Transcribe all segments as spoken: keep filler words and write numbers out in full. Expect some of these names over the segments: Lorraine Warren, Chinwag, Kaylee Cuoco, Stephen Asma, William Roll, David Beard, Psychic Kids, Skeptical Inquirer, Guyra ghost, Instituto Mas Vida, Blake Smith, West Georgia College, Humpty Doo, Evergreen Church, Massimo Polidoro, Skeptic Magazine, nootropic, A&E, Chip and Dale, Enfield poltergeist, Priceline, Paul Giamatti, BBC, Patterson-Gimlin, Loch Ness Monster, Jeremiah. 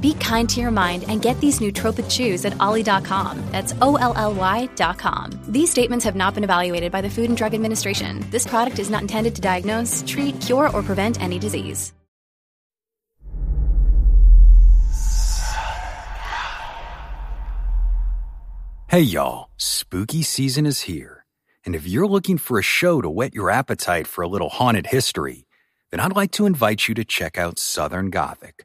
Be kind to your mind and get these nootropic chews at ollie dot com. That's O L L Y dot com. These statements have not been evaluated by the Food and Drug Administration. This product is not intended to diagnose, treat, cure, or prevent any disease. Hey y'all, spooky season is here, and if you're looking for a show to whet your appetite for a little haunted history, then I'd like to invite you to check out Southern Gothic,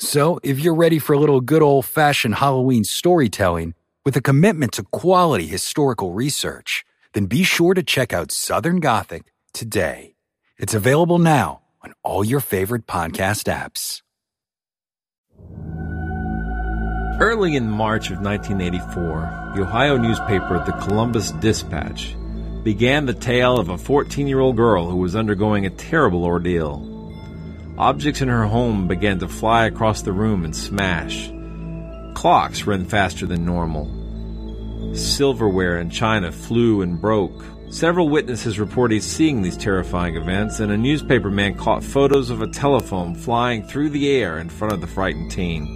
So, if you're ready for a little good old-fashioned Halloween storytelling with a commitment to quality historical research, then be sure to check out Southern Gothic today. It's available now on all your favorite podcast apps. Early in March of nineteen eighty-four, the Ohio newspaper, the Columbus Dispatch, began the tale of a fourteen-year-old girl who was undergoing a terrible ordeal. Objects in her home began to fly across the room and smash. Clocks ran faster than normal. Silverware and china flew and broke. Several witnesses reported seeing these terrifying events, and a newspaper man caught photos of a telephone flying through the air in front of the frightened teen.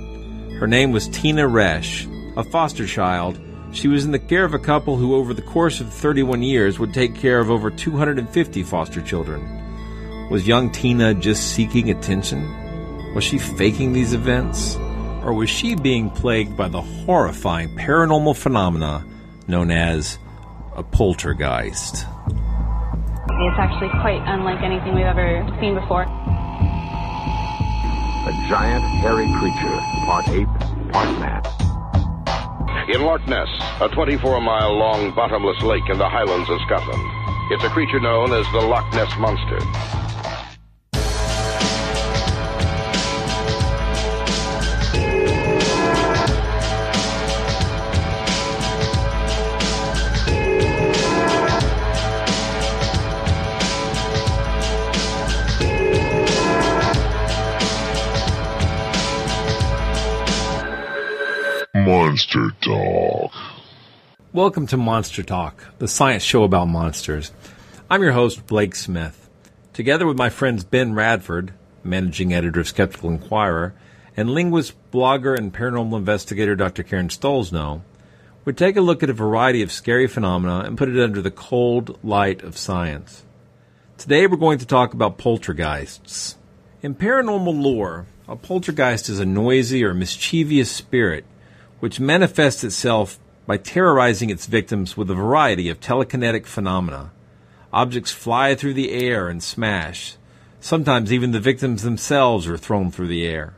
Her name was Tina Resch, a foster child. She was in the care of a couple who over the course of thirty-one years would take care of over two hundred fifty foster children. Was young Tina just seeking attention? Was she faking these events? Or was she being plagued by the horrifying paranormal phenomena known as a poltergeist? It's actually quite unlike anything we've ever seen before. A giant, hairy creature, part ape, part man. In Loch Ness, a twenty-four mile long bottomless lake in the highlands of Scotland, it's a creature known as the Loch Ness Monster. Monster Talk. Welcome to Monster Talk, the science show about monsters. I'm your host, Blake Smith. Together with my friends Ben Radford, managing editor of Skeptical Inquirer, and linguist, blogger, and paranormal investigator Doctor Karen Stollznow, we take a look at a variety of scary phenomena and put it under the cold light of science. Today we're going to talk about poltergeists. In paranormal lore, a poltergeist is a noisy or mischievous spirit which manifests itself by terrorizing its victims with a variety of telekinetic phenomena. Objects fly through the air and smash. Sometimes even the victims themselves are thrown through the air.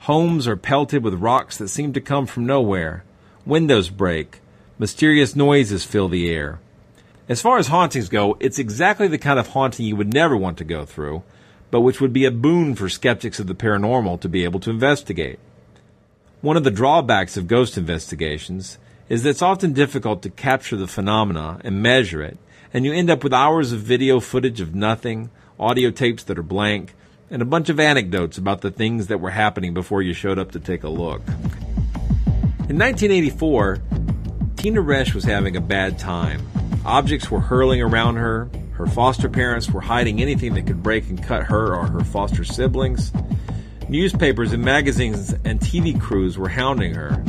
Homes are pelted with rocks that seem to come from nowhere. Windows break. Mysterious noises fill the air. As far as hauntings go, it's exactly the kind of haunting you would never want to go through, but which would be a boon for skeptics of the paranormal to be able to investigate. One of the drawbacks of ghost investigations is that it's often difficult to capture the phenomena and measure it, and you end up with hours of video footage of nothing, audio tapes that are blank, and a bunch of anecdotes about the things that were happening before you showed up to take a look. In nineteen eighty-four, Tina Resch was having a bad time. Objects were hurling around her, her foster parents were hiding anything that could break and cut her or her foster siblings. Newspapers and magazines and T V crews were hounding her,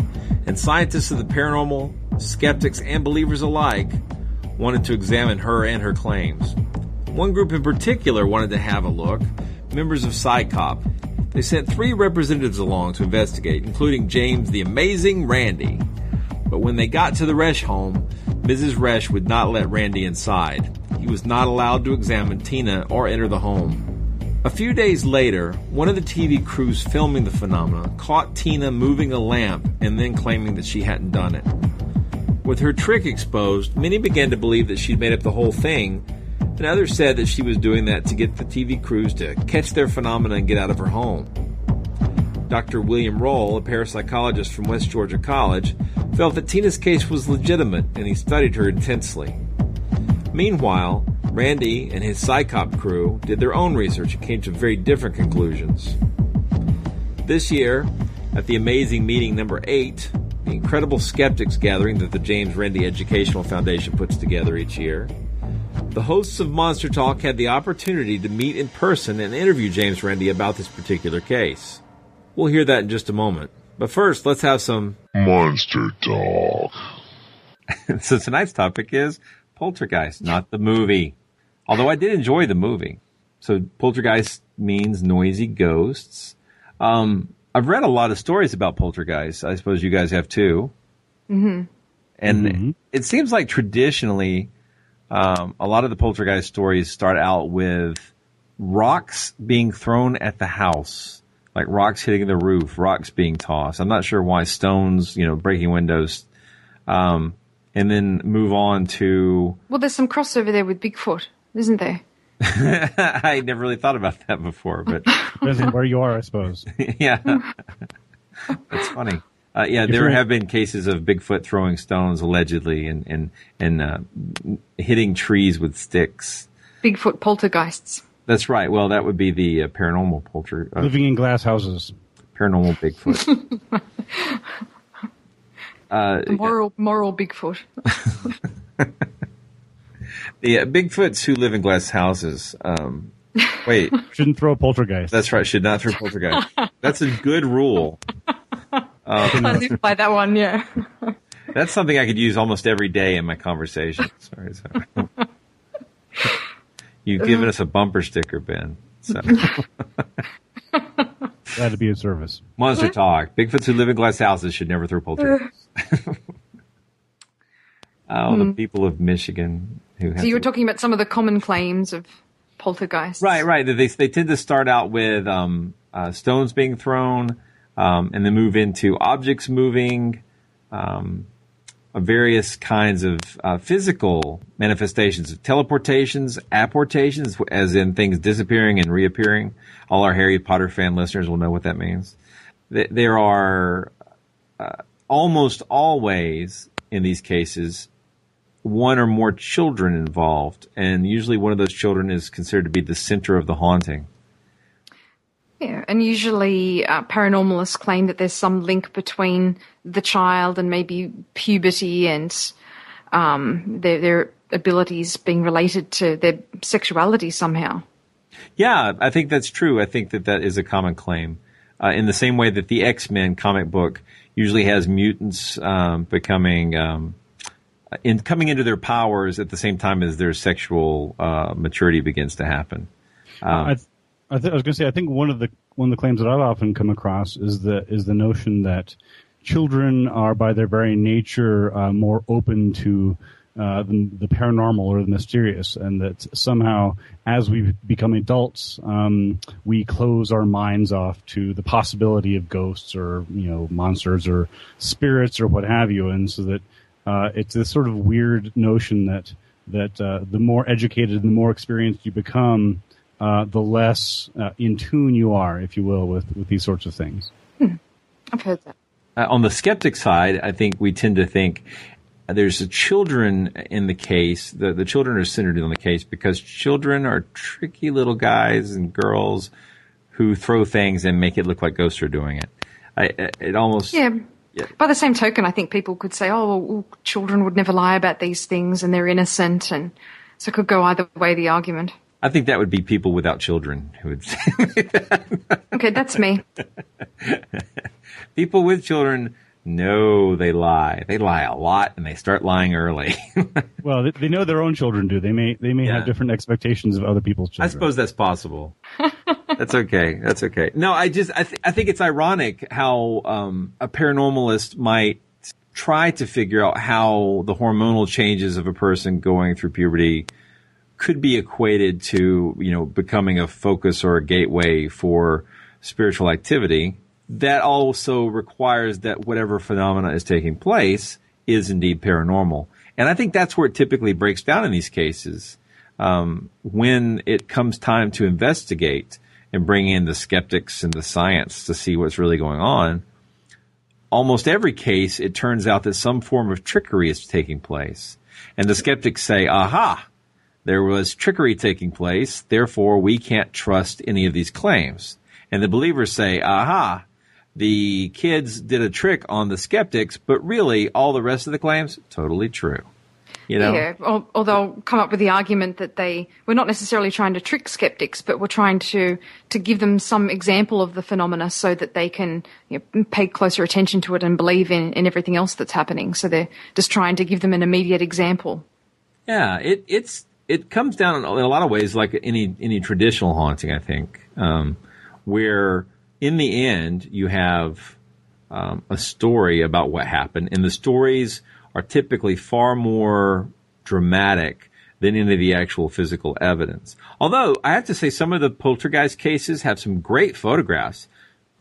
and scientists of the paranormal, skeptics, and believers alike wanted to examine her and her claims. One group in particular wanted to have a look, members of C S I C O P. They sent three representatives along to investigate, including James the Amazing Randi. But when they got to the Resch home, Missus Resch would not let Randi inside. He was not allowed to examine Tina or enter the home. A few days later, one of the T V crews filming the phenomena caught Tina moving a lamp and then claiming that she hadn't done it. With her trick exposed, many began to believe that she'd made up the whole thing, and others said that she was doing that to get the T V crews to catch their phenomena and get out of her home. Doctor William Roll, a parapsychologist from West Georgia College, felt that Tina's case was legitimate, and he studied her intensely. Meanwhile, Randy and his PsyCop crew did their own research and came to very different conclusions. This year, at the amazing meeting number eight, the incredible skeptics gathering that the James Randi Educational Foundation puts together each year, the hosts of Monster Talk had the opportunity to meet in person and interview James Randi about this particular case. We'll hear that in just a moment. But first, let's have some Monster Talk. So tonight's topic is Poltergeist, not the movie. Although I did enjoy the movie. So poltergeist means noisy ghosts. Um, I've read a lot of stories about poltergeists. I suppose you guys have too. Mm-hmm. And mm-hmm. It seems like traditionally um, a lot of the poltergeist stories start out with rocks being thrown at the house, like rocks hitting the roof, rocks being tossed. I'm not sure why stones, you know, breaking windows. Um And then move on to... Well, there's some crossover there with Bigfoot, isn't there? I never really thought about that before, but... Depends where you are, I suppose. Yeah. That's funny. Uh, yeah, there have been cases of Bigfoot throwing stones, allegedly, and, and, and uh, hitting trees with sticks. Bigfoot poltergeists. That's right. Well, that would be the uh, paranormal polter... Uh, Living in glass houses. Paranormal Bigfoot. Uh, the moral, moral Bigfoot. Yeah, Bigfoots who live in glass houses. Um, wait. Shouldn't throw a poltergeist. That's right. Should not throw poltergeist. That's a good rule. Um, I live by that one, yeah. That's something I could use almost every day in my conversation. Sorry, sorry. You've given us a bumper sticker, Ben. So. Glad to be of service. Monster Talk. Bigfoots who live in glass houses should never throw poltergeists. Oh, hmm. The people of Michigan. Who so you were to... talking about some of the common claims of poltergeists. Right, right. They they tend to start out with um, uh, stones being thrown um, and then move into objects moving, um, uh, various kinds of uh, physical manifestations of teleportations, apportations, as in things disappearing and reappearing. All our Harry Potter fan listeners will know what that means. Th- there are... Uh, Almost always, in these cases, one or more children involved, and usually one of those children is considered to be the center of the haunting. Yeah, and usually uh, paranormalists claim that there's some link between the child and maybe puberty and um, their, their abilities being related to their sexuality somehow. Yeah, I think that's true. I think that that is a common claim. Uh, in the same way that the X-Men comic book usually has mutants um, becoming um, in, coming into their powers at the same time as their sexual uh, maturity begins to happen. Um, I, th- I, th- I was going to say, I think one of the one of the claims that I've often come across is the is the notion that children are by their very nature uh, more open to uh, the, the paranormal or the mysterious, and that somehow as we become adults, um, we close our minds off to the possibility of ghosts or, you know, monsters or spirits or what have you. And so that, uh, it's this sort of weird notion that, that, uh, the more educated and the more experienced you become, uh, the less, uh, in tune you are, if you will, with, with these sorts of things. Hmm. I've heard that. Uh, on the skeptic side, I think we tend to think, there's the children in the case. The, the children are centered on the case because children are tricky little guys and girls who throw things and make it look like ghosts are doing it. I, it almost... Yeah. yeah. By the same token, I think people could say, oh, well, children would never lie about these things and they're innocent. And so it could go either way, the argument. I think that would be people without children who would say that. Okay, that's me. People with children... No, they lie. They lie a lot, and they start lying early. Well, they, they know their own children do. They may they may yeah. have different expectations of other people's children. I suppose that's possible. That's okay. That's okay. No, I just I, th- I think it's ironic how um, a paranormalist might try to figure out how the hormonal changes of a person going through puberty could be equated to, you know, becoming a focus or a gateway for spiritual activity, that also requires that whatever phenomena is taking place is indeed paranormal. And I think that's where it typically breaks down in these cases. Um, when it comes time to investigate and bring in the skeptics and the science to see what's really going on, almost every case, it turns out that some form of trickery is taking place. And the skeptics say, aha, there was trickery taking place, therefore we can't trust any of these claims. And the believers say, aha, the kids did a trick on the skeptics, but really all the rest of the claims, totally true. You know? Yeah, or, or they'll come up with the argument that they were not necessarily trying to trick skeptics, but we're trying to, to give them some example of the phenomena so that they can, you know, pay closer attention to it and believe in, in everything else that's happening. So they're just trying to give them an immediate example. Yeah, it it's it comes down in a lot of ways like any any traditional haunting, I think, um, where in the end you have um, a story about what happened, and the stories are typically far more dramatic than any of the actual physical evidence. Although, I have to say, some of the poltergeist cases have some great photographs.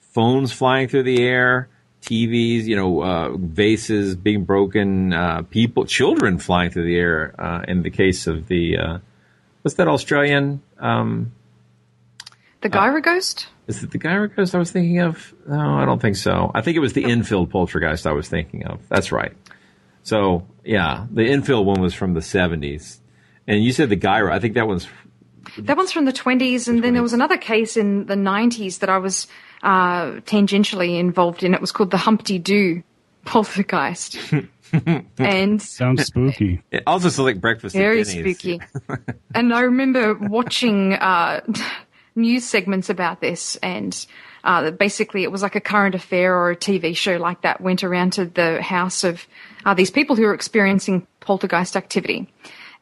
Phones flying through the air, T Vs, you know, uh, vases being broken, uh, people, children flying through the air, uh, in the case of the, uh, what's that Australian? Um, the Guyra uh, ghost? Is it the Guyra ghost I was thinking of? No, I don't think so. I think it was the Enfield poltergeist I was thinking of. That's right. So, yeah, the Enfield one was from the seventies. And you said the Guyra. I think that one's... That one's from the twenties. And the twenties. Then there was another case in the nineties that I was uh, tangentially involved in. It was called the Humpty Doo poltergeist. And sounds spooky. It also sounds like breakfast at Denny's. Very spooky. And I remember watching uh, news segments about this, and uh, basically it was like a current affair or a T V show like that went around to the house of... are these people who are experiencing poltergeist activity.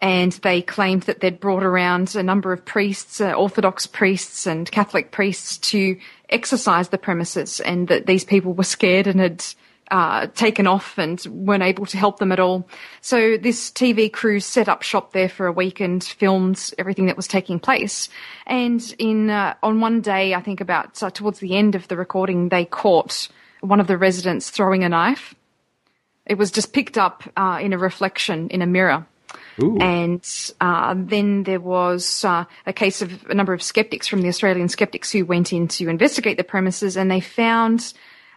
And they claimed that they'd brought around a number of priests, uh, Orthodox priests and Catholic priests, to exorcise the premises, and that these people were scared and had uh, taken off and weren't able to help them at all. So this T V crew set up shop there for a week and filmed everything that was taking place. And in uh, on one day, I think about uh, towards the end of the recording, they caught one of the residents throwing a knife. It was just picked up uh, in a reflection in a mirror. Ooh. And uh, then there was uh, a case of a number of skeptics from the Australian skeptics who went in to investigate the premises, and they found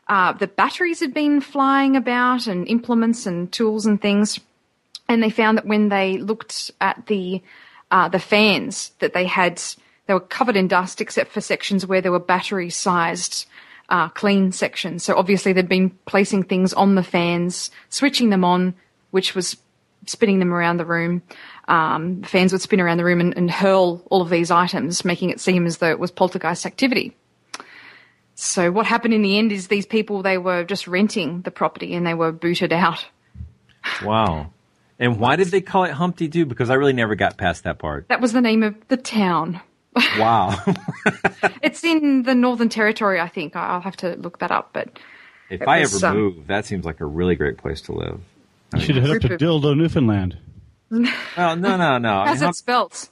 uh, the batteries had been flying about and implements and tools and things. And they found that when they looked at the uh, the fans that they had, they were covered in dust except for sections where there were battery-sized Uh, clean section. So obviously they'd been placing things on the fans, switching them on, which was spinning them around the room. Um, the fans would spin around the room and, and hurl all of these items, making it seem as though it was poltergeist activity. So what happened in the end is these people, they were just renting the property and they were booted out. Wow. And why did they call it Humpty Doo? Because I really never got past that part. That was the name of the town. Wow. It's in the Northern Territory, I think. I'll have to look that up. But if I was, ever um, move, that seems like a really great place to live. I you mean, should head up to Dildo, Newfoundland. Oh, no, no, no. How's I mean, it spelt?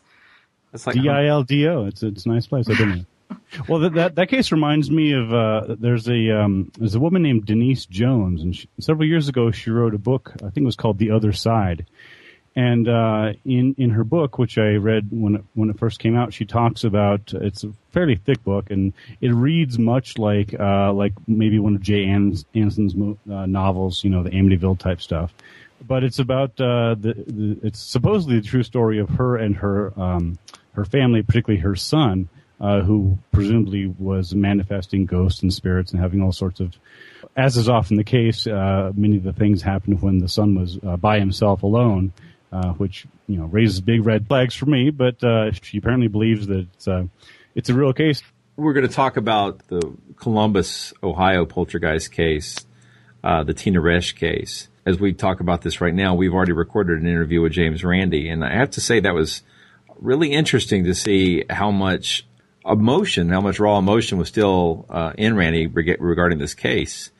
It's like D I L D O. It's, it's a nice place. I've been there. Well, that, that that case reminds me of uh, there's a um, there's a woman named Denise Jones, and she, several years ago she wrote a book. I think it was called The Other Side. And uh, in in her book, which I read when it, when it first came out, she talks about it's a fairly thick book, and it reads much like uh, like maybe one of Jay Anson's uh, novels, you know, the Amityville type stuff. But it's about uh, the, the it's supposedly the true story of her and her um, her family, particularly her son, uh, who presumably was manifesting ghosts and spirits and having all sorts of. As is often the case, uh, many of the things happened when the son was uh, by himself alone. Uh, which, you know, raises big red flags for me, but uh, she apparently believes that it's, uh, it's a real case. We're going to talk about the Columbus, Ohio poltergeist case, uh, the Tina Resch case. As we talk about this right now, we've already recorded an interview with James Randi, and I have to say that was really interesting to see how much emotion, how much raw emotion was still uh, in Randi regarding this case,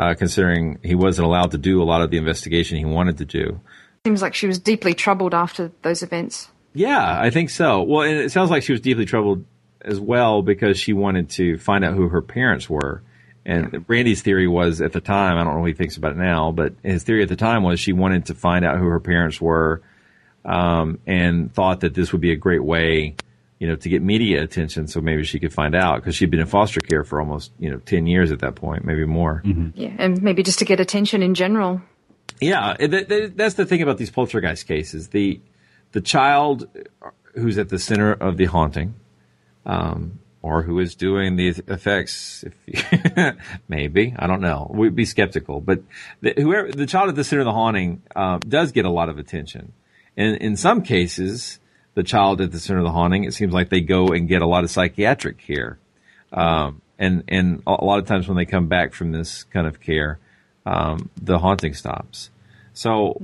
uh, considering he wasn't allowed to do a lot of the investigation he wanted to do. Seems like she was deeply troubled after those events. Yeah, I think so. Well, and it sounds like she was deeply troubled as well because she wanted to find out who her parents were. And Randy's theory was at the time, I don't know what he thinks about it now, but his theory at the time was she wanted to find out who her parents were, um, and thought that this would be a great way, you know, to get media attention. So maybe she could find out because she'd been in foster care for almost, you know, ten years at that point, maybe more. Mm-hmm. Yeah. And maybe just to get attention in general. Yeah. That, that, that's the thing about these poltergeist cases. The, the child who's at the center of the haunting, um, or who is doing the effects? If you, maybe, I don't know. We'd be skeptical, but the, whoever the child at the center of the haunting uh, does get a lot of attention, and in some cases, the child at the center of the haunting, it seems like they go and get a lot of psychiatric care, um, and and a lot of times when they come back from this kind of care, um, the haunting stops. So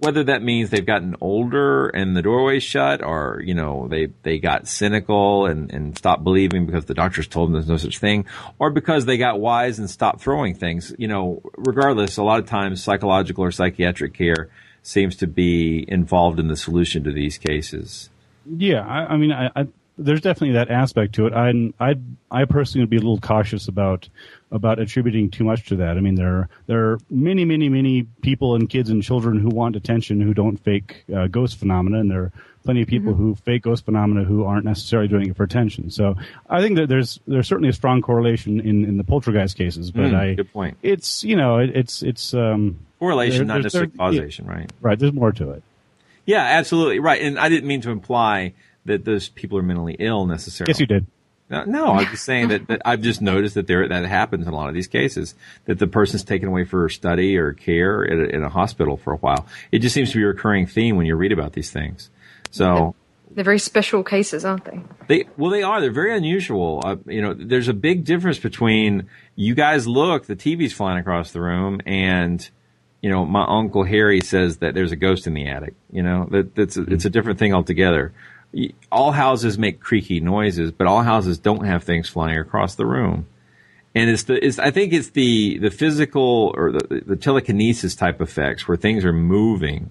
whether that means they've gotten older and the doorway's shut, or, you know, they, they got cynical and, and stopped believing because the doctors told them there's no such thing, or because they got wise and stopped throwing things, you know, regardless, a lot of times psychological or psychiatric care seems to be involved in the solution to these cases. Yeah. I, I mean, I, I, there's definitely that aspect to it. I, I, I personally would be a little cautious about, about attributing too much to that. I mean, there are, there are many, many, many people and kids and children who want attention who don't fake uh, ghost phenomena, and there are plenty of people mm-hmm. who fake ghost phenomena who aren't necessarily doing it for attention. So I think that there's there's certainly a strong correlation in, in the poltergeist cases, but mm, I good point. It's you know it, it's it's um, correlation, there, not necessarily causation, yeah, right? Right. There's more to it. Yeah, absolutely right. And I didn't mean to imply that those people are mentally ill necessarily. Yes, you did. No, no I'm just saying that, that I've just noticed that there that happens in a lot of these cases, that the person's taken away for study or care in a, in a hospital for a while. It just seems to be a recurring theme when you read about these things. So they're very special cases, aren't they? They well, they are. They're very unusual. Uh, you know, there's a big difference between you guys look, the T V's flying across the room, and you know, my Uncle Harry says that there's a ghost in the attic. You know, that that's a, it's a different thing altogether. All houses make creaky noises, but all houses don't have things flying across the room. And it's the, it's, I think it's the, the physical or the, the telekinesis type effects where things are moving,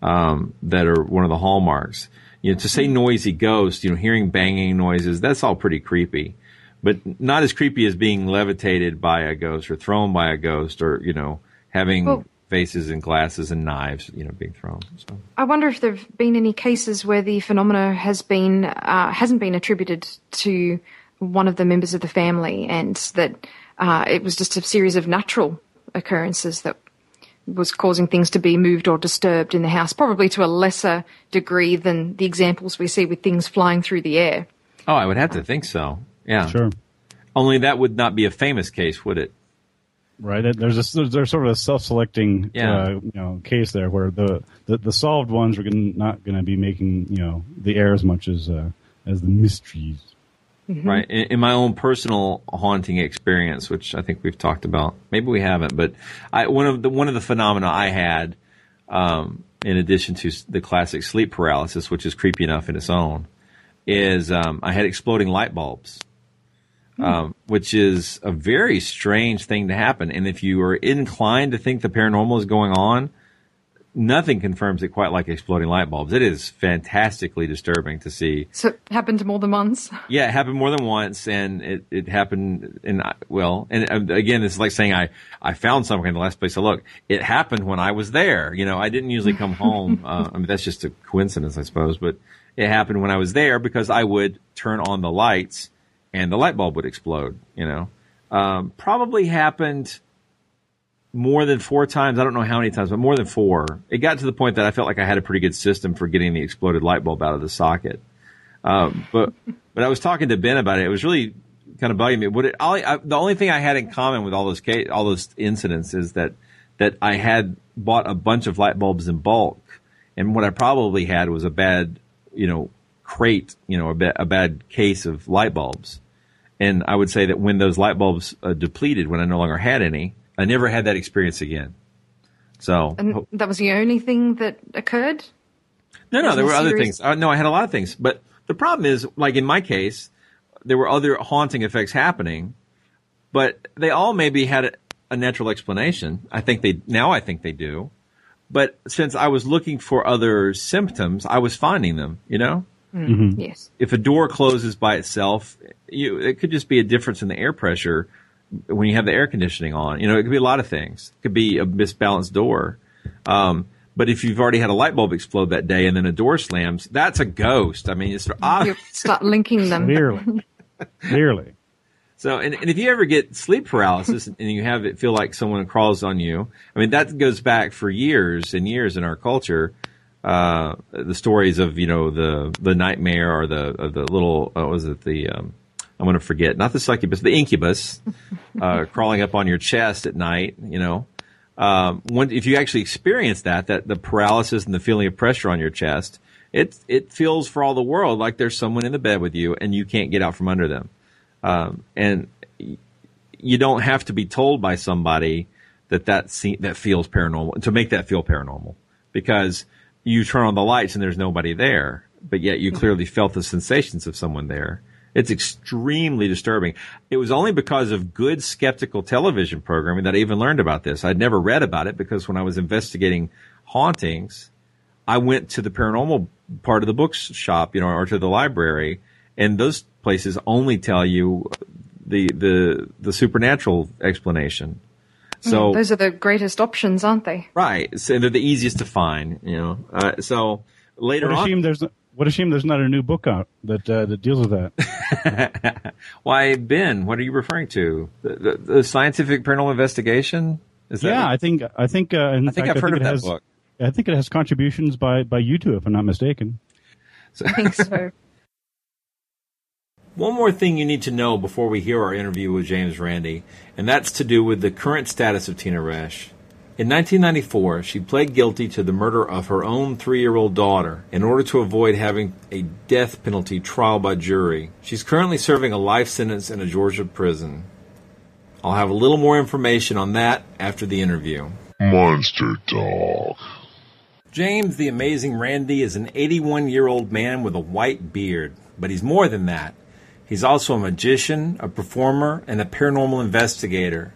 um, that are one of the hallmarks. You know, to say noisy ghost, you know, hearing banging noises, that's all pretty creepy, but not as creepy as being levitated by a ghost or thrown by a ghost or, you know, having oh. faces and glasses and knives, you know, being thrown. So. I wonder if there've been any cases where the phenomena has been uh, hasn't been attributed to one of the members of the family, and that uh, it was just a series of natural occurrences that was causing things to be moved or disturbed in the house, probably to a lesser degree than the examples we see with things flying through the air. Oh, I would have to think so. Yeah, sure. Only that would not be a famous case, would it? Right, there's a, there's sort of a self-selecting yeah. uh, you know, case there where the, the, the solved ones are gonna, not going to be making, you know, the air as much as uh, as the mysteries. Mm-hmm. Right. In, in my own personal haunting experience, which I think we've talked about, maybe we haven't, but I, one of the one of the phenomena I had, um, in addition to the classic sleep paralysis, which is creepy enough in its own, is um, I had exploding light bulbs. Um, which is a very strange thing to happen. And if you are inclined to think the paranormal is going on, nothing confirms it quite like exploding light bulbs. It is fantastically disturbing to see. So it happened more than once? Yeah, it happened more than once. And it, it happened in, well, and again, it's like saying I, I found something in the last place I looked. It happened when I was there. You know, I didn't usually come home. Uh, I mean, that's just a coincidence, I suppose. But it happened when I was there because I would turn on the lights and the light bulb would explode, you know. Um, probably happened more than four times. I don't know how many times, but more than four. It got to the point that I felt like I had a pretty good system for getting the exploded light bulb out of the socket. Um, but but I was talking to Ben about it. It was really kind of bugging me. What it, I, I, the only thing I had in common with all those case, all those incidents is that that I had bought a bunch of light bulbs in bulk, and what I probably had was a bad, you know, crate, you know, a, ba- a bad case of light bulbs. And I would say that when those light bulbs uh, depleted, when I no longer had any, I never had that experience again. So, and that was the only thing that occurred? No, no, there were other things. Uh, no, I had a lot of things. But the problem is, like in my case, there were other haunting effects happening, but they all maybe had a, a natural explanation. I think they, now I think they do. But since I was looking for other symptoms, I was finding them, you know? Mm-hmm. Yes. If a door closes by itself, you, it could just be a difference in the air pressure when you have the air conditioning on. You know, it could be a lot of things. It could be a misbalanced door. Um, but if you've already had a light bulb explode that day and then a door slams, that's a ghost. I mean, it's obvious. You start linking them. Nearly. Nearly. So, and, and if you ever get sleep paralysis and you have it feel like someone crawls on you, I mean, that goes back for years and years in our culture. Uh, the stories of, you know, the, the nightmare or the, of the little, what was it? The, um, I'm going to forget, not the succubus, the incubus, uh, crawling up on your chest at night, you know. Um, when, if you actually experience that, that the paralysis and the feeling of pressure on your chest, it, it feels for all the world like there's someone in the bed with you and you can't get out from under them. Um, and you don't have to be told by somebody that that, se- that feels paranormal, to make that feel paranormal, because you turn on the lights and there's nobody there, but yet you clearly felt the sensations of someone there. It's extremely disturbing. It was only because of good skeptical television programming that I even learned about this. I'd never read about it because when I was investigating hauntings, I went to the paranormal part of the bookshop, you know, or to the library, and those places only tell you the the the supernatural explanation. So mm, those are the greatest options, aren't they? Right, so they're the easiest to find. You know, uh, so later what a shame on, there's what a shame there's not a new book out that uh, that deals with that. Why, Ben? What are you referring to? The, the, the scientific paranormal investigation? Is that yeah, it? I think I think uh, in I think fact, I've I heard think of that has, book. I think it has contributions by by you two, if I'm not mistaken. So, I think so. One more thing you need to know before we hear our interview with James Randi, and that's to do with the current status of Tina Resch. In nineteen ninety-four, she pled guilty to the murder of her own three-year-old daughter in order to avoid having a death penalty trial by jury. She's currently serving a life sentence in a Georgia prison. I'll have a little more information on that after the interview. Monster Talk. James the Amazing Randi is an eighty-one-year-old man with a white beard, but he's more than that. He's also a magician, a performer, and a paranormal investigator.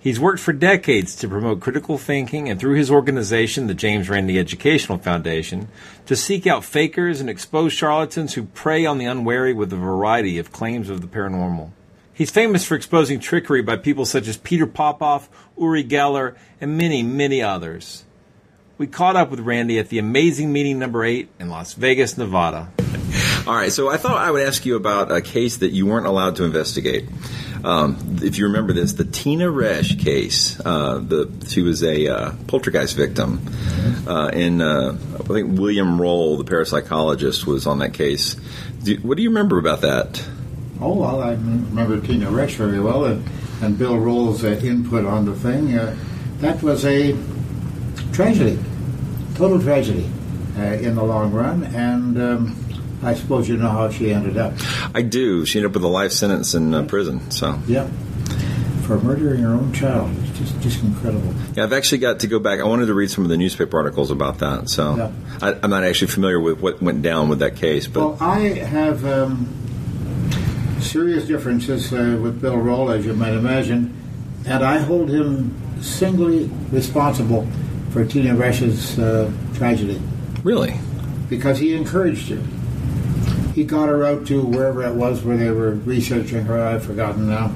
He's worked for decades to promote critical thinking and through his organization, the James Randi Educational Foundation, to seek out fakers and expose charlatans who prey on the unwary with a variety of claims of the paranormal. He's famous for exposing trickery by people such as Peter Popoff, Uri Geller, and many, many others. We caught up with Randi at the Amazing Meeting Number eight in Las Vegas, Nevada. All right, so I thought I would ask you about a case that you weren't allowed to investigate. Um, if you remember this, the Tina Resch case. Uh, the, she was a uh, poltergeist victim. Uh, in uh, I think William Roll, the parapsychologist, was on that case. Do, what do you remember about that? Oh, well, I remember Tina Resch very well, and, and Bill Roll's uh, input on the thing. Uh, that was a tragedy, total tragedy uh, in the long run, and... Um, I suppose you know how she ended up. I do. She ended up with a life sentence in uh, prison. So yeah, for murdering her own child. It's just, just incredible. Yeah, I've actually got to go back. I wanted to read some of the newspaper articles about that. So yeah. I, I'm not actually familiar with what went down with that case. But well, I have um, serious differences uh, with Bill Roll, as you might imagine, and I hold him singly responsible for Tina Resch's uh, tragedy. Really? Because he encouraged her. He got her out to wherever it was where they were researching her. I've forgotten now.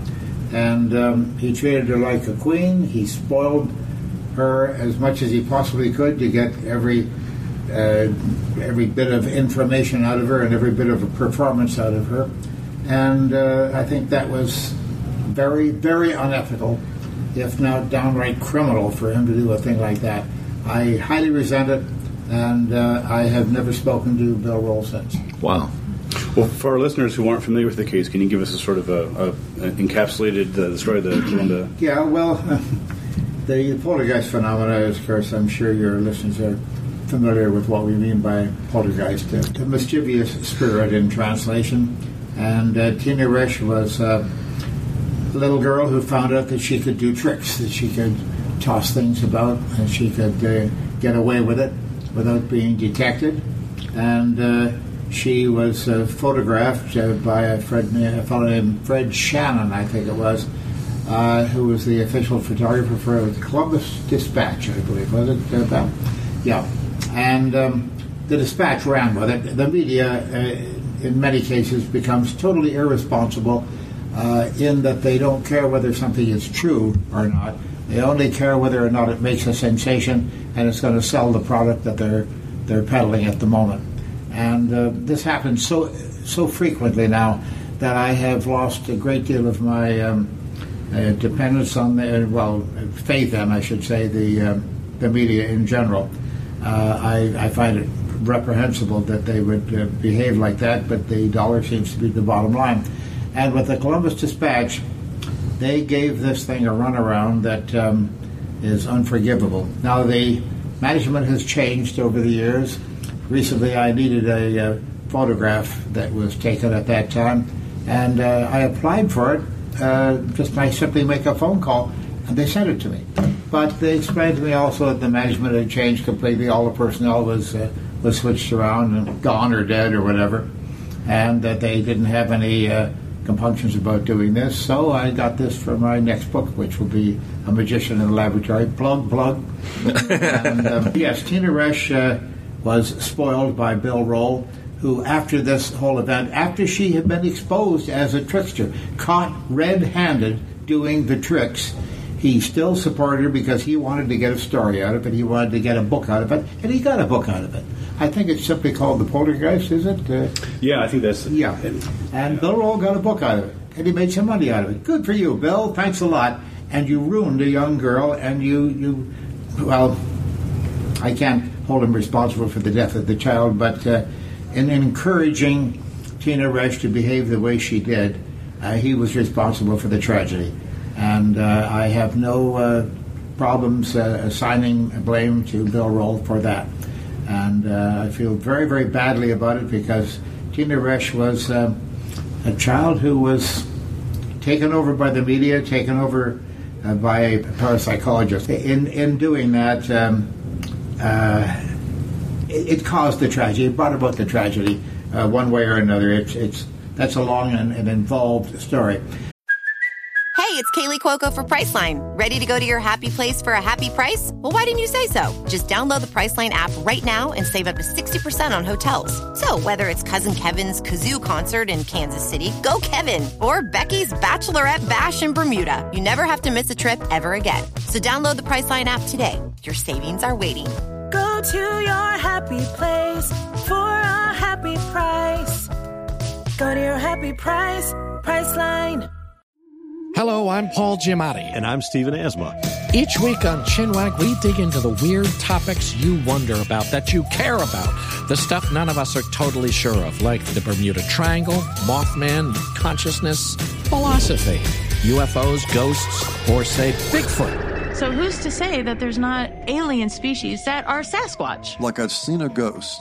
And um, he treated her like a queen. He spoiled her as much as he possibly could to get every uh, every bit of information out of her and every bit of a performance out of her. And uh, I think that was very, very unethical, if not downright criminal, for him to do a thing like that. I highly resent it, and uh, I have never spoken to Bill Roll since. Wow. Well, for our listeners who aren't familiar with the case, can you give us a sort of a, a, a encapsulated uh, story of the Columbus? Yeah, well, the poltergeist phenomena, of course, I'm sure your listeners are familiar with what we mean by poltergeist, a, a mischievous spirit in translation. And uh, Tina Resch was a little girl who found out that she could do tricks, that she could toss things about, and she could uh, get away with it without being detected. And... Uh, She was uh, photographed uh, by a, Fred, a fellow named Fred Shannon, I think it was, uh, who was the official photographer for the Columbus Dispatch, I believe, was it? Uh, Yeah, and um, the dispatch ran with it. The media, uh, in many cases, becomes totally irresponsible uh, in that they don't care whether something is true or not. They only care whether or not it makes a sensation and it's going to sell the product that they're they're peddling at the moment. And uh, this happens so so frequently now that I have lost a great deal of my um, uh, dependence on the well faith in, I should say, the um, the media in general. Uh, I, I find it reprehensible that they would uh, behave like that, but the dollar seems to be the bottom line. And with the Columbus Dispatch, they gave this thing a runaround that um, is unforgivable. Now, the management has changed over the years. Recently, I needed a uh, photograph that was taken at that time, and uh, I applied for it. Uh, just I simply make a phone call, and they sent it to me. But they explained to me also that the management had changed completely. All the personnel was uh, was switched around and gone or dead or whatever, and that they didn't have any uh, compunctions about doing this. So I got this for my next book, which will be A Magician in the Laboratory. Plug, plug. and, um, yes, Tina Resch uh, was spoiled by Bill Roll, who, after this whole event, after she had been exposed as a trickster, caught red-handed doing the tricks, he still supported her because he wanted to get a story out of it. He wanted to get a book out of it, and he got a book out of it. I think it's simply called The Poltergeist, is it? Uh, yeah, I think that's... Yeah. And, and yeah. Bill Roll got a book out of it, and he made some money out of it. Good for you, Bill. Thanks a lot. And you ruined a young girl, and you... you well, I can't hold him responsible for the death of the child, but uh, in encouraging Tina Resch to behave the way she did, uh, he was responsible for the tragedy. And uh, I have no uh, problems uh, assigning blame to Bill Roll for that. And uh, I feel very, very badly about it because Tina Resch was uh, a child who was taken over by the media, taken over uh, by a parapsychologist. In in doing that, um, uh, it, it caused the tragedy, it brought about the tragedy uh, one way or another. It's it's that's a long and, and involved story. Hey, it's Kaylee Cuoco for Priceline. Ready to go to your happy place for a happy price? Well, why didn't you say so? Just download the Priceline app right now and save up to sixty percent on hotels. So whether it's Cousin Kevin's Kazoo Concert in Kansas City, go Kevin! Or Becky's Bachelorette Bash in Bermuda, you never have to miss a trip ever again. So download the Priceline app today. Your savings are waiting. Go to your happy place for a happy price. Go to your happy price, Priceline. Hello, I'm Paul Giamatti. And I'm Stephen Asma. Each week on Chinwag, we dig into the weird topics you wonder about, that you care about, the stuff none of us are totally sure of, like the Bermuda Triangle, Mothman, consciousness, philosophy, U F Os, ghosts, or, say, Bigfoot. So who's to say that there's not alien species that are Sasquatch? Like I've seen a ghost,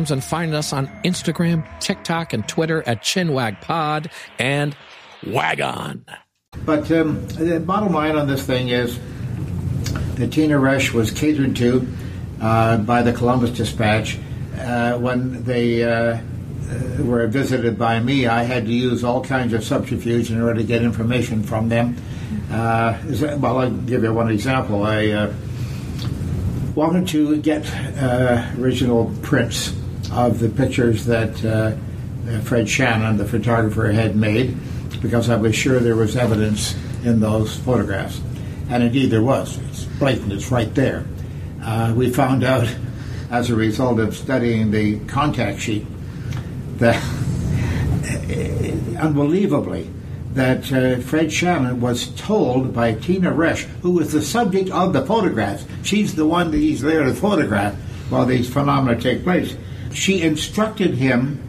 and find us on Instagram, TikTok, and Twitter at ChinwagPod and Wagon. But um, the bottom line on this thing is that Tina Resch was catered to uh, by the Columbus Dispatch. Uh, when they uh, were visited by me, I had to use all kinds of subterfuge in order to get information from them. Uh, well, I'll give you one example. I uh, wanted to get uh, original prints of the pictures that uh, Fred Shannon, the photographer, had made, because I was sure there was evidence in those photographs. And indeed there was. It's blatant. It's right there. Uh, we found out, as a result of studying the contact sheet, that unbelievably, that uh, Fred Shannon was told by Tina Resch, who was the subject of the photographs. She's the one that he's there to photograph while these phenomena take place. She instructed him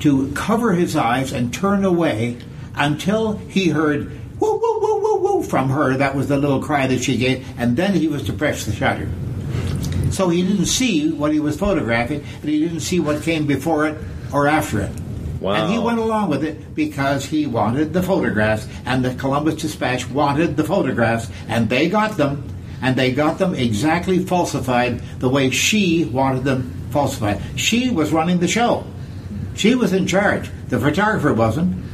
to cover his eyes and turn away until he heard woo, woo, woo, woo, woo from her. That was the little cry that she gave, and then he was to press the shutter. So he didn't see what he was photographing, and he didn't see what came before it or after it. Wow. And he went along with it because he wanted the photographs, and the Columbus Dispatch wanted the photographs, and they got them, and they got them exactly falsified the way she wanted them falsified. She was running the show. She was in charge. The photographer wasn't.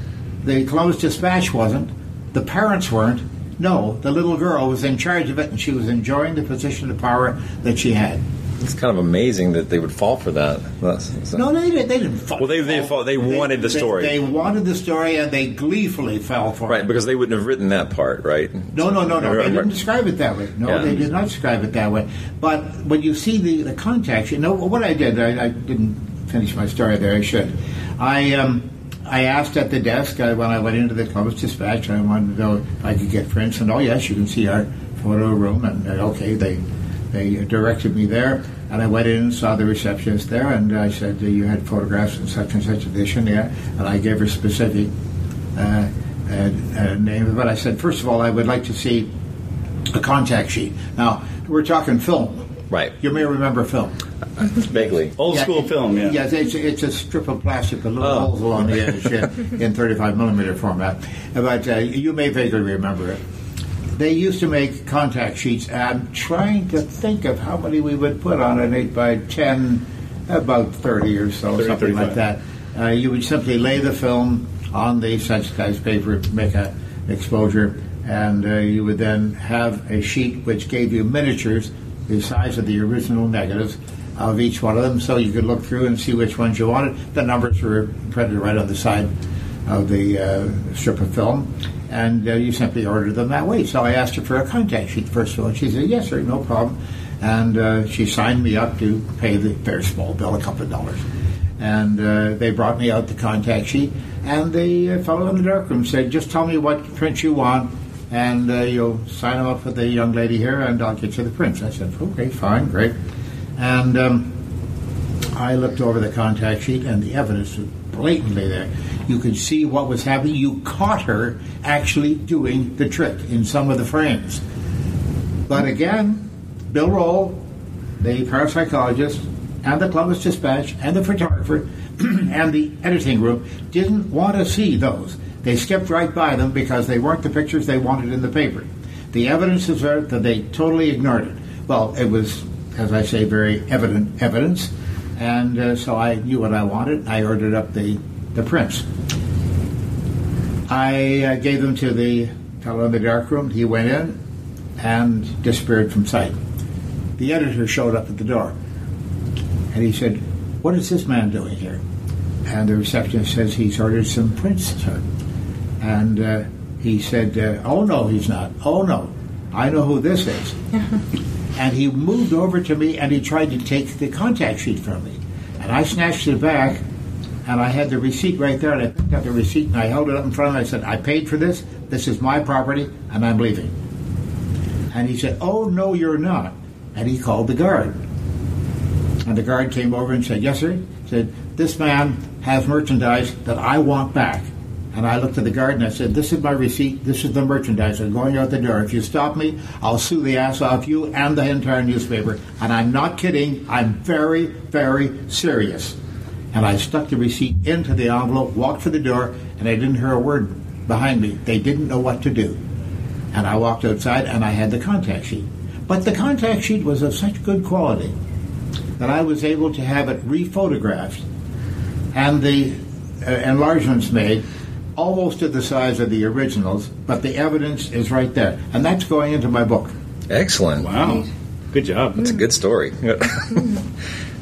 The Columbus Dispatch wasn't. The parents weren't. No, the little girl was in charge of it, and she was enjoying the position of power that she had. It's kind of amazing that they would fall for that. that... No, they didn't. They didn't fall. Well, they they, fall. they wanted they, the story. They, they wanted the story, and they gleefully fell for right, it. Right, because they wouldn't have written that part, right? No, no, no, no. They didn't describe it that way. No, yeah. they did not describe it that way. But when you see the, the context, you know what I did. I, I didn't finish my story there. I should. I um, I asked at the desk I, when I went into the Columbus Dispatch. I wanted to know if I could get prints, and oh yes, you can see our photo room. And, and okay, they. They directed me there, and I went in and saw the receptionist there, and I said, you had photographs in such and such edition, yeah, and I gave her specific uh, uh, uh, name of it. I said, first of all, I would like to see a contact sheet. Now, we're talking film. Right. You may remember film. Vaguely. Old yeah, school it, film, yeah. Yes, it's, it's a strip of plastic with little oh. holes along the edge in, in thirty-five millimeter format, but uh, you may vaguely remember it. They used to make contact sheets. I'm trying to think of how many we would put on an eight by ten, about thirty or so, thirty, something thirty-five. Like that. Uh, you would simply lay the film on the sensitized paper, make an exposure, and uh, you would then have a sheet which gave you miniatures, the size of the original negatives, of each one of them, so you could look through and see which ones you wanted. The numbers were printed right on the side of the uh, strip of film. And uh, you simply order them that way. So I asked her for a contact sheet, first of all. She said, yes, sir, no problem. And uh, she signed me up to pay the very small bill, a couple of dollars. And uh, they brought me out the contact sheet. And the uh, fellow in the darkroom said, just tell me what prints you want, and uh, you'll sign them up with the young lady here, and I'll get you the prints. I said, okay, fine, great. And um, I looked over the contact sheet, and the evidence was blatantly there. You could see what was happening. You caught her actually doing the trick in some of the frames. But again, Bill Roll, the parapsychologist, and the Columbus Dispatch, and the photographer, and the editing room didn't want to see those. They skipped right by them because they weren't the pictures they wanted in the paper. The evidence is there that they totally ignored it. Well, it was, as I say, very evident evidence. And uh, so I knew what I wanted. I ordered up the, the prints. I uh, gave them to the fellow in the darkroom. He went in and disappeared from sight. The editor showed up at the door. And he said, what is this man doing here? And the receptionist says, he's ordered some prints, sir. And uh, he said, uh, oh, no, he's not. Oh, no. I know who this is. And he moved over to me, and he tried to take the contact sheet from me. And I snatched it back, and I had the receipt right there, and I picked up the receipt, and I held it up in front of him. I said, I paid for this. This is my property, and I'm leaving. And he said, oh, no, you're not. And he called the guard. And the guard came over and said, yes, sir. He said, this man has merchandise that I want back. And I looked at the guard and I said, this is my receipt, this is the merchandise, I'm going out the door. If you stop me, I'll sue the ass off you and the entire newspaper. And I'm not kidding, I'm very, very serious. And I stuck the receipt into the envelope, walked for the door, and I didn't hear a word behind me. They didn't know what to do. And I walked outside and I had the contact sheet. But the contact sheet was of such good quality that I was able to have it re-photographed and the uh, enlargements made almost to the size of the originals, but the evidence is right there. And that's going into my book. Excellent. Wow. Good job. That's a good story.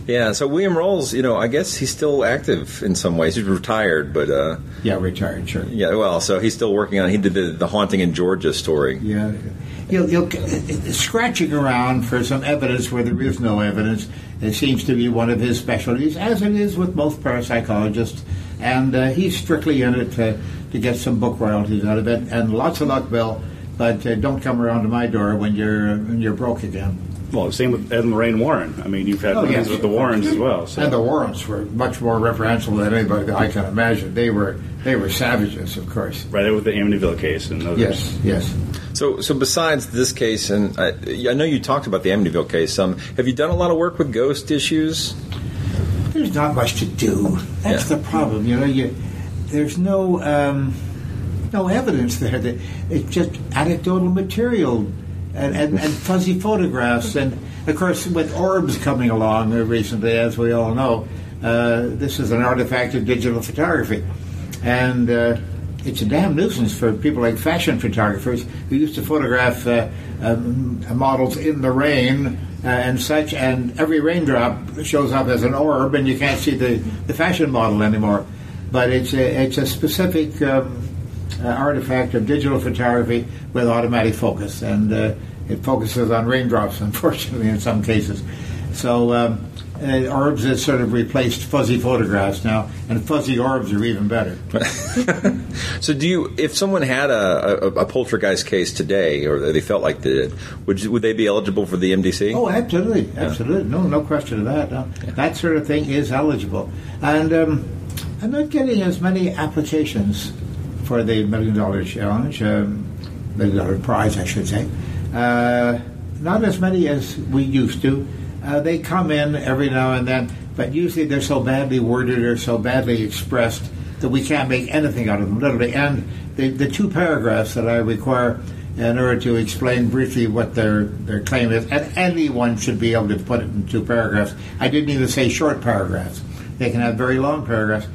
Yeah, so William Roll's, you know, I guess he's still active in some ways. He's retired, but... Uh, yeah, retired, sure. Yeah, well, so he's still working on... He did the, the Haunting in Georgia story. Yeah. You'll, you'll, scratching around for some evidence where there is no evidence, it seems to be one of his specialties, as it is with most parapsychologists. And uh, he's strictly in it to, to get some book royalties out of it. And lots of luck, Bill, but uh, don't come around to my door when you're when you're broke again. Well, same with Ed and Lorraine Warren. I mean, you've had oh, yes. with the Warrens as well. So. And the Warrens were much more referential than anybody that I can imagine. They were they were savages, of course. Right, with the Amityville case and others. Yes, yes. So, so besides this case, and I, I know you talked about the Amityville case some, um, have you done a lot of work with ghost issues? There's not much to do. That's yeah. the problem, you know. You, there's no um, no evidence there. That it's just anecdotal material. And, and, and fuzzy photographs, and of course with orbs coming along recently, as we all know, uh, this is an artifact of digital photography, and uh, it's a damn nuisance for people like fashion photographers who used to photograph uh, um, models in the rain uh, and such, and every raindrop shows up as an orb, and you can't see the, the fashion model anymore. But it's a, it's a specific um, Uh, artifact of digital photography with automatic focus, and uh, it focuses on raindrops, unfortunately, in some cases. So um, uh, orbs has sort of replaced fuzzy photographs now, and fuzzy orbs are even better. So do you, if someone had a, a, a poltergeist case today, or they felt like they did, would, would they be eligible for the M D C? Oh, absolutely, absolutely. Yeah. No, no question of that. No. Yeah. That sort of thing is eligible. And um, I'm not getting as many applications for the million dollar challenge, um, million dollar prize, I should say. Uh, not as many as we used to. Uh, they come in every now and then, but usually they're so badly worded or so badly expressed that we can't make anything out of them, literally. And the, the two paragraphs that I require in order to explain briefly what their, their claim is, and anyone should be able to put it in two paragraphs. I didn't even say short paragraphs. They can have very long paragraphs.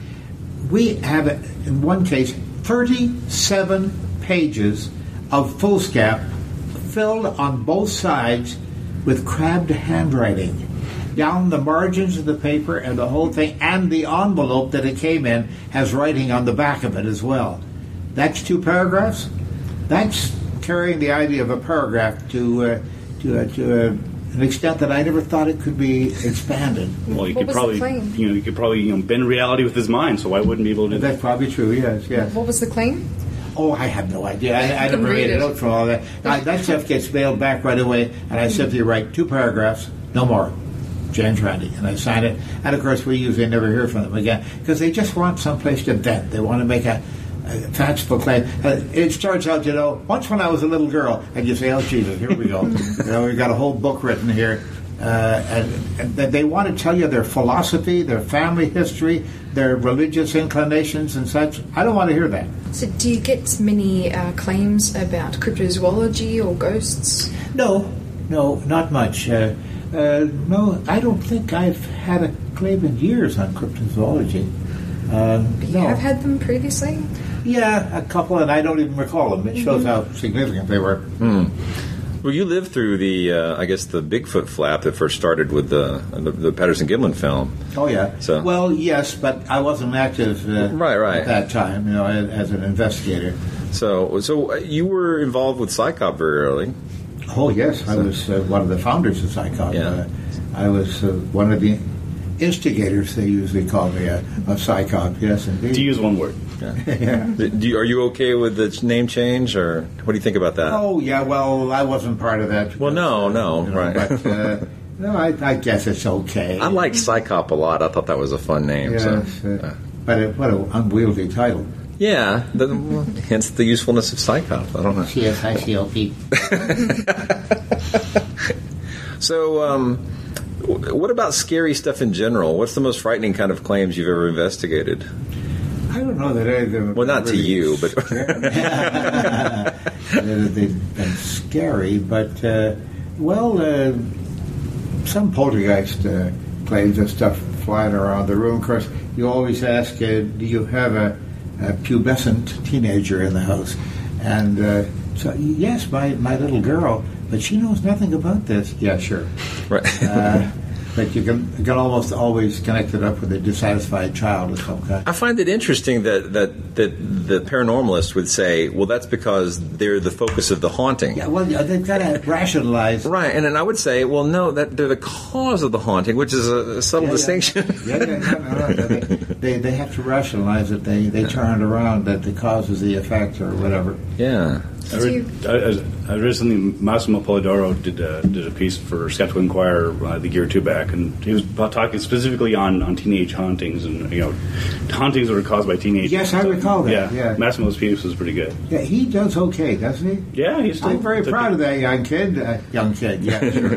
We have, in one case, thirty-seven pages of foolscap filled on both sides with crabbed handwriting down the margins of the paper, and the whole thing, and the envelope that it came in has writing on the back of it as well. That's two paragraphs. That's carrying the idea of a paragraph to uh, to uh, to uh, an extent that I never thought it could be expanded. Well, you could probably, you know, you could probably, you know, bend reality with his mind, so I wouldn't be able to do that. That's probably true, yes, yes. What was the claim? Oh, I have no idea. I, I never read it out from all that. I, that stuff gets mailed back right away, and I simply write two paragraphs, no more. James Randi, and I sign it. And, of course, we usually never hear from them again, because they just want someplace to vent. They want to make a fanciful claim. Uh, it starts out, you know, once when I was a little girl, and you say, oh, Jesus, here we go. You know, we've got a whole book written here. Uh, and, and they want to tell you their philosophy, their family history, their religious inclinations and such. I don't want to hear that. So do you get many uh, claims about cryptozoology or ghosts? No, no, not much. Uh, uh, no, I don't think I've had a claim in years on cryptozoology. Um, you no. have had them previously? Yeah, a couple, and I don't even recall them. It shows mm-hmm. how significant they were. Mm. Well, you lived through the, uh, I guess, the Bigfoot flap that first started with the the, the Patterson-Gimlin film. Oh, yeah. So. Well, yes, but I wasn't active uh, right, right. at that time, you know, as an investigator. So, so you were involved with C S I C O P very early. Oh, yes. So. I was uh, one of the founders of C S I C O P. Yeah. Uh, I was uh, one of the instigators, they usually call me, a, a C S I C O P. Yes, indeed. To use one word. Yeah. yeah. Do you, are you okay with the name change, or what do you think about that? Oh, yeah, well, I wasn't part of that. Well, no, uh, no, you know, right. But, uh, no, I, I guess it's okay. I like C S I C O P a lot. I thought that was a fun name. Yes, so. uh, but it, what an unwieldy title. Yeah, the, well, hence the usefulness of C S I C O P. I don't know. C S I C O P. So, um, what about scary stuff in general? What's the most frightening kind of claims you've ever investigated? I don't know that any of them. Well, not really to you, but they've been scary. But uh, well, uh, some poltergeist uh, claims of stuff flying around the room. Of course, you always ask, uh, "Do you have a, a pubescent teenager in the house?" And uh, so, yes, my my little girl, but she knows nothing about this. Yeah, sure, right. uh, But you can, you can almost always connect it up with a dissatisfied child of some kind. I find it interesting that, that, that the paranormalists would say, well, that's because they're the focus of the haunting. Yeah, well, they've got to rationalize. Right, and then I would say, well, no, that they're the cause of the haunting, which is a subtle yeah, yeah. distinction. Yeah, yeah, yeah, I mean, they they have to rationalize it. They they turn it around that the cause is the effect or whatever. Yeah. I, re- I, I recently Massimo Polidoro did uh, did a piece for Skeptical Inquirer uh, the year or two back, and he was talking specifically on, on teenage hauntings and you know hauntings that are caused by teenagers. Yes, I recall that. Yeah, yeah. Massimo's piece was pretty good. Yeah, he does okay, doesn't he? Yeah, he's. Still I'm very proud of that young kid. Uh, young kid, yeah, sure.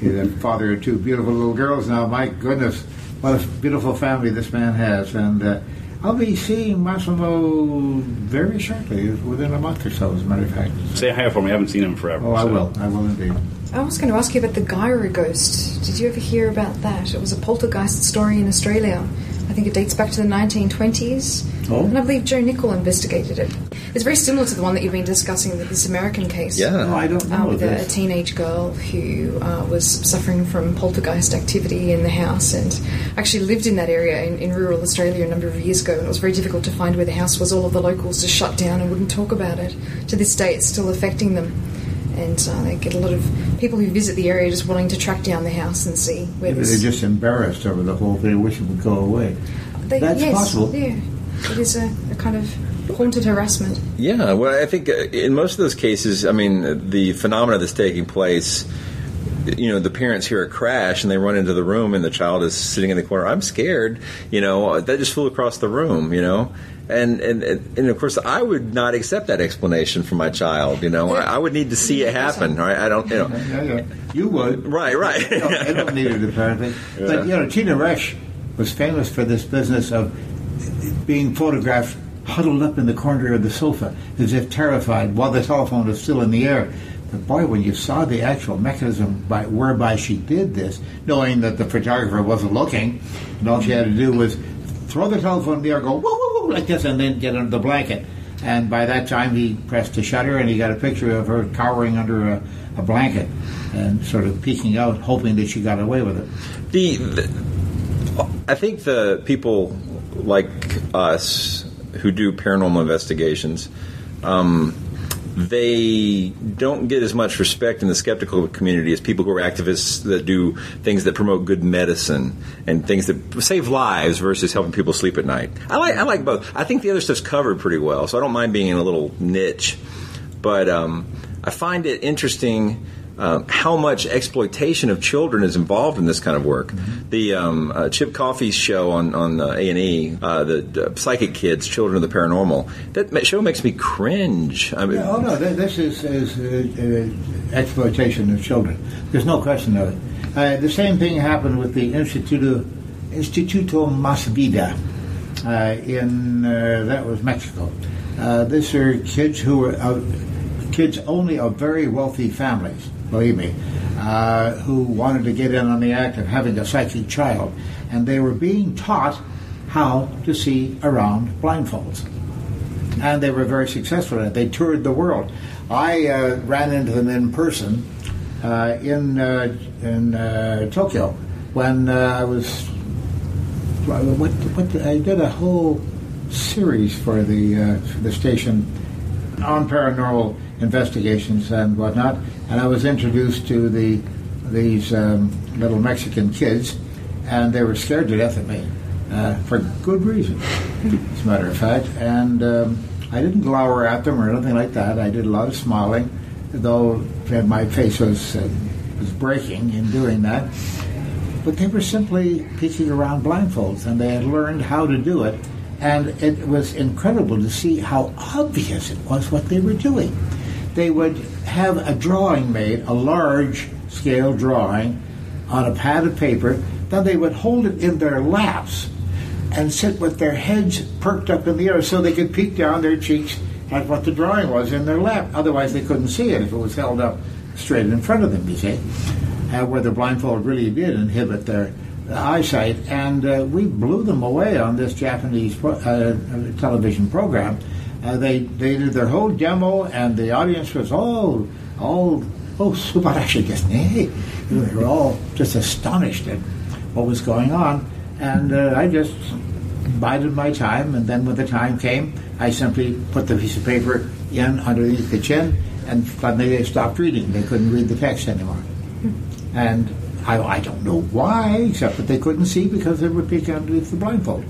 He's a father of two beautiful little girls now. My goodness, what a beautiful family this man has, and. Uh, I'll be seeing Massimo very shortly, within a month or so, as a matter of fact. Say hi for me. I haven't seen him forever. Oh, so. I will. I will indeed. I was going to ask you about the Guyra ghost. Did you ever hear about that? It was a poltergeist story in Australia. I think it dates back to the nineteen twenties. Oh. And I believe Joe Nicol investigated it. It's very similar to the one that you've been discussing with this American case. Yeah. No, I don't know. Uh, with a, a teenage girl who uh, was suffering from poltergeist activity in the house and actually lived in that area in, in rural Australia a number of years ago. And it was very difficult to find where the house was. All of the locals just shut down and wouldn't talk about it. To this day, it's still affecting them. And uh, they get a lot of people who visit the area just wanting to track down the house and see where yeah, this... They're just embarrassed over the whole thing. They wish it would go away. They, That's yes, possible. Yeah. It is a, a kind of... haunted harassment. Yeah, well, I think in most of those cases, I mean, the phenomena that's taking place, you know, the parents hear a crash and they run into the room and the child is sitting in the corner. I'm scared, you know, that just flew across the room, you know. And, and and of course, I would not accept that explanation from my child. You know, yeah. I, I would need to see it happen. Right? I don't. You know, yeah, yeah. You would. Right, right. I don't need it apparently. Yeah. But you know, Tina Resch was famous for this business of being photographed. Huddled up in the corner of the sofa as if terrified while the telephone was still in the air. But boy, when you saw the actual mechanism by, whereby she did this, knowing that the photographer wasn't looking, and all she had to do was throw the telephone in the air, go, whoa, whoa, whoa, like this, and then get under the blanket. And by that time, he pressed the shutter, and he got a picture of her cowering under a, a blanket and sort of peeking out, hoping that she got away with it. The, the I think the people like us... who do paranormal investigations, um, they don't get as much respect in the skeptical community as people who are activists that do things that promote good medicine and things that save lives versus helping people sleep at night. I like I like both. I think the other stuff's covered pretty well, so I don't mind being in a little niche. But um, I find it interesting... Uh, how much exploitation of children is involved in this kind of work. Mm-hmm. The um, uh, Chip Coffey's show on, on uh, A and E, uh, the uh, Psychic Kids, Children of the Paranormal, that show makes me cringe. I mean, yeah, oh, no, this is, is uh, uh, exploitation of children. There's no question of it. Uh, the same thing happened with the Instituto, Instituto Mas Vida uh, in, uh, that was Mexico. Uh, these are kids who were uh, kids only of very wealthy families. Believe me, uh, who wanted to get in on the act of having a psychic child. And they were being taught how to see around blindfolds. And they were very successful at it. They toured the world. I uh, ran into them in person uh, in uh, in uh, Tokyo when uh, I was... What, what, I did a whole series for the, uh, for the station on paranormal investigations and whatnot, and I was introduced to the these um, little Mexican kids, and they were scared to death of me uh, for good reason, as a matter of fact. And um, I didn't glower at them or anything like that. I did a lot of smiling, though my face was uh, was breaking in doing that. But they were simply peeking around blindfolds, and they had learned how to do it. And it was incredible to see how obvious it was what they were doing. They would have a drawing made, a large-scale drawing, on a pad of paper. Then they would hold it in their laps and sit with their heads perked up in the air so they could peek down their cheeks at what the drawing was in their lap. Otherwise, they couldn't see it if it was held up straight in front of them, you see, uh, where the blindfold really did inhibit their eyesight. And uh, we blew them away on this Japanese pro- uh, television program. Uh, they they did their whole demo, and the audience was all, all, oh, subarashi desu ne. They were all just astonished at what was going on. And uh, I just bided my time, and then when the time came, I simply put the piece of paper in underneath the chin, and suddenly they stopped reading. They couldn't read the text anymore. And I, I don't know why, except that they couldn't see because they were peeked underneath the blindfold.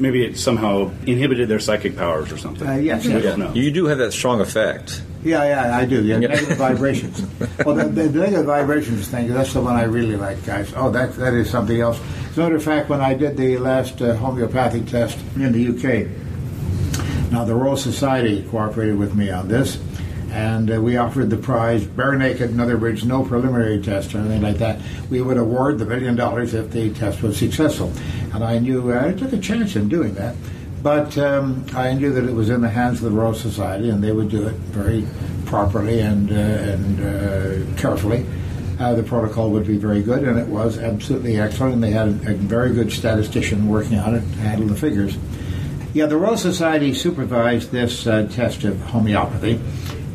Maybe it somehow inhibited their psychic powers or something. Uh, yes, yes. We don't know. You do have that strong effect. Yeah, yeah, I do. Yeah, negative vibrations. Well, the, the negative vibrations thing, that's the one I really like, guys. Oh, that that is something else. As a matter of fact, when I did the last uh, homeopathic test in the U K, now the Royal Society cooperated with me on this, and uh, we offered the prize, bare naked, in other words, no preliminary test or anything like that. We would award the million dollars if the test was successful. And I knew, uh, I took a chance in doing that, but um, I knew that it was in the hands of the Royal Society, and they would do it very properly and, uh, and uh, carefully. Uh, the protocol would be very good, and it was absolutely excellent, and they had a, a very good statistician working on it, handled the figures. Yeah, the Royal Society supervised this uh, test of homeopathy,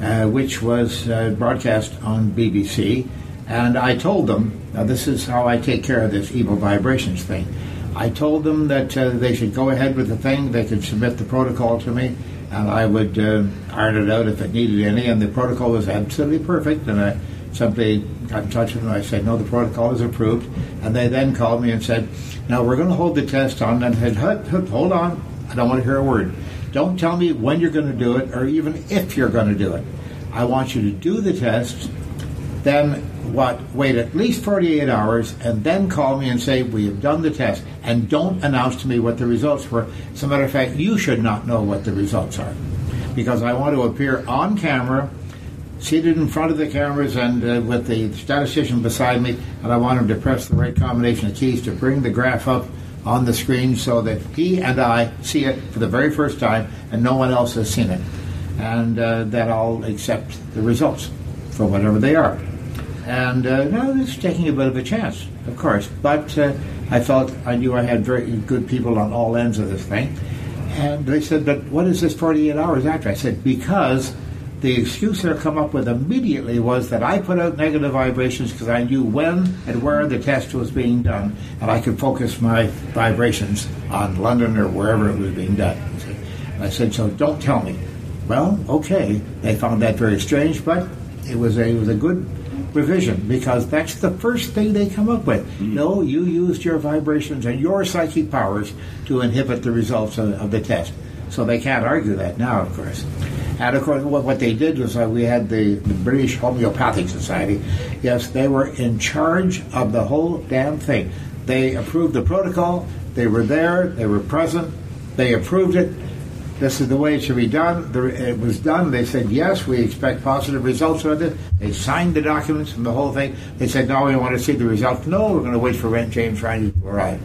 Uh, which was uh, broadcast on B B C, and I told them, now this is how I take care of this evil vibrations thing, I told them that uh, they should go ahead with the thing, they could submit the protocol to me, and I would uh, iron it out if it needed any, and the protocol was absolutely perfect, and I simply got in touch with them, I said, no, the protocol is approved, and they then called me and said, now we're going to hold the test on, and I said, hold on, I don't want to hear a word. Don't tell me when you're going to do it or even if you're going to do it. I want you to do the test, then what? Wait at least forty-eight hours and then call me and say, we have done the test. And don't announce to me what the results were. As a matter of fact, you should not know what the results are because I want to appear on camera, seated in front of the cameras and uh, with the statistician beside me, and I want him to press the right combination of keys to bring the graph up on the screen so that he and I see it for the very first time and no one else has seen it. And uh, that I'll accept the results for whatever they are. And uh, now it's taking a bit of a chance, of course. But uh, I felt I knew I had very good people on all ends of this thing. And they said, but what is this forty-eight hours after? I said, because the excuse that I come up with immediately was that I put out negative vibrations because I knew when and where the test was being done, and I could focus my vibrations on London or wherever it was being done. And I said, so don't tell me. Well, okay. They found that very strange, but it was a, it was a good revision because that's the first thing they come up with. Mm-hmm. No, you used your vibrations and your psychic powers to inhibit the results of, of the test. So they can't argue that now, of course. And, of course, what they did was uh, we had the, the British Homeopathic Society. Yes, they were in charge of the whole damn thing. They approved the protocol. They were there. They were present. They approved it. This is the way it should be done. The, it was done. They said, yes, we expect positive results out of it. They signed the documents and the whole thing. They said, no, we want to see the results. No, we're going to wait for James Randi to arrive.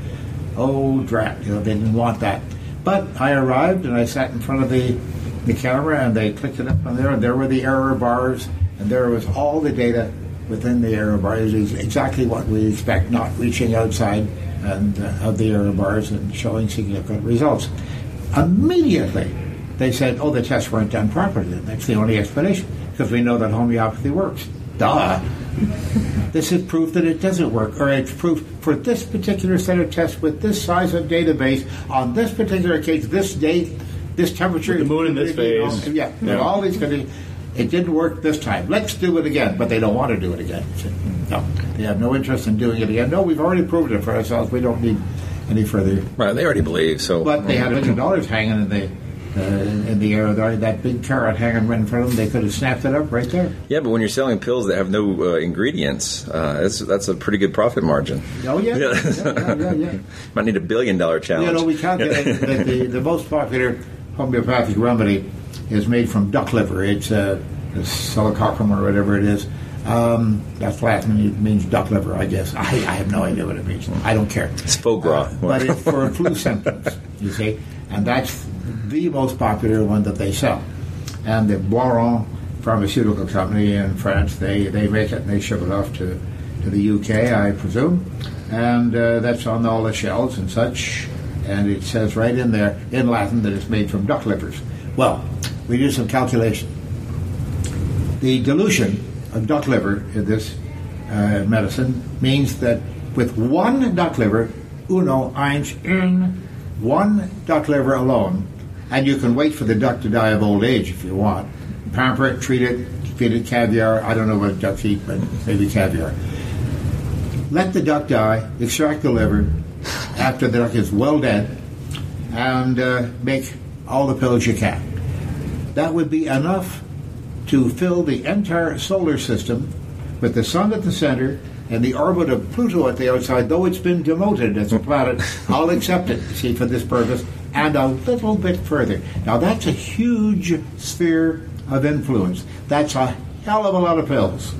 Oh, drat. You know, they didn't want that. But I arrived, and I sat in front of the... the camera, and they clicked it up on there, and there were the error bars, and there was all the data within the error bars. It was exactly what we expect, not reaching outside and uh, of the error bars and showing significant results. Immediately, they said, oh, the tests weren't done properly. That's the only explanation, because we know that homeopathy works. Duh! This is proof that it doesn't work, or it's proof for this particular set of tests with this size of database, on this particular case, this date, this temperature, with the moon in this phase, all, yeah, yeah. all these conditions. It didn't work this time. Let's do it again, but they don't want to do it again. No, they have no interest in doing it again. No, we've already proved it for ourselves. We don't need any further. Right, they already believe so. But they had million dollars hanging in the uh, in the air. That big carrot hanging right in front of them. They could have snapped it up right there. Yeah, but when you're selling pills that have no uh, ingredients, uh, that's that's a pretty good profit margin. Oh yeah, yeah, yeah, yeah, yeah. Might need a billion dollar challenge. You know, we calculate that the the most popular homeopathic remedy is made from duck liver. It's a uh, silicocum or whatever it is. Um, that's Latin. It means duck liver, I guess. I, I have no idea what it means. I don't care. It's faux gras. Uh, but it's for flu symptoms, you see. And that's the most popular one that they sell. And the Boiron Pharmaceutical Company in France, they, they make it and they ship it off to, to the U K, I presume. And uh, that's on all the shelves and such. And it says right in there, in Latin, that it's made from duck livers. Well, we did some calculation. The dilution of duck liver in this uh, medicine means that with one duck liver, uno, eins, un, one duck liver alone, and you can wait for the duck to die of old age if you want. Pamper it, treat it, feed it caviar. I don't know what ducks eat, but maybe caviar. let the duck die, extract the liver after the duck is well dead, and uh, make all the pills you can. That would be enough to fill the entire solar system with the sun at the center and the orbit of Pluto at the outside, though it's been demoted as a planet. I'll accept it, see, for this purpose, and a little bit further. Now, that's a huge sphere of influence. That's a hell of a lot of pills.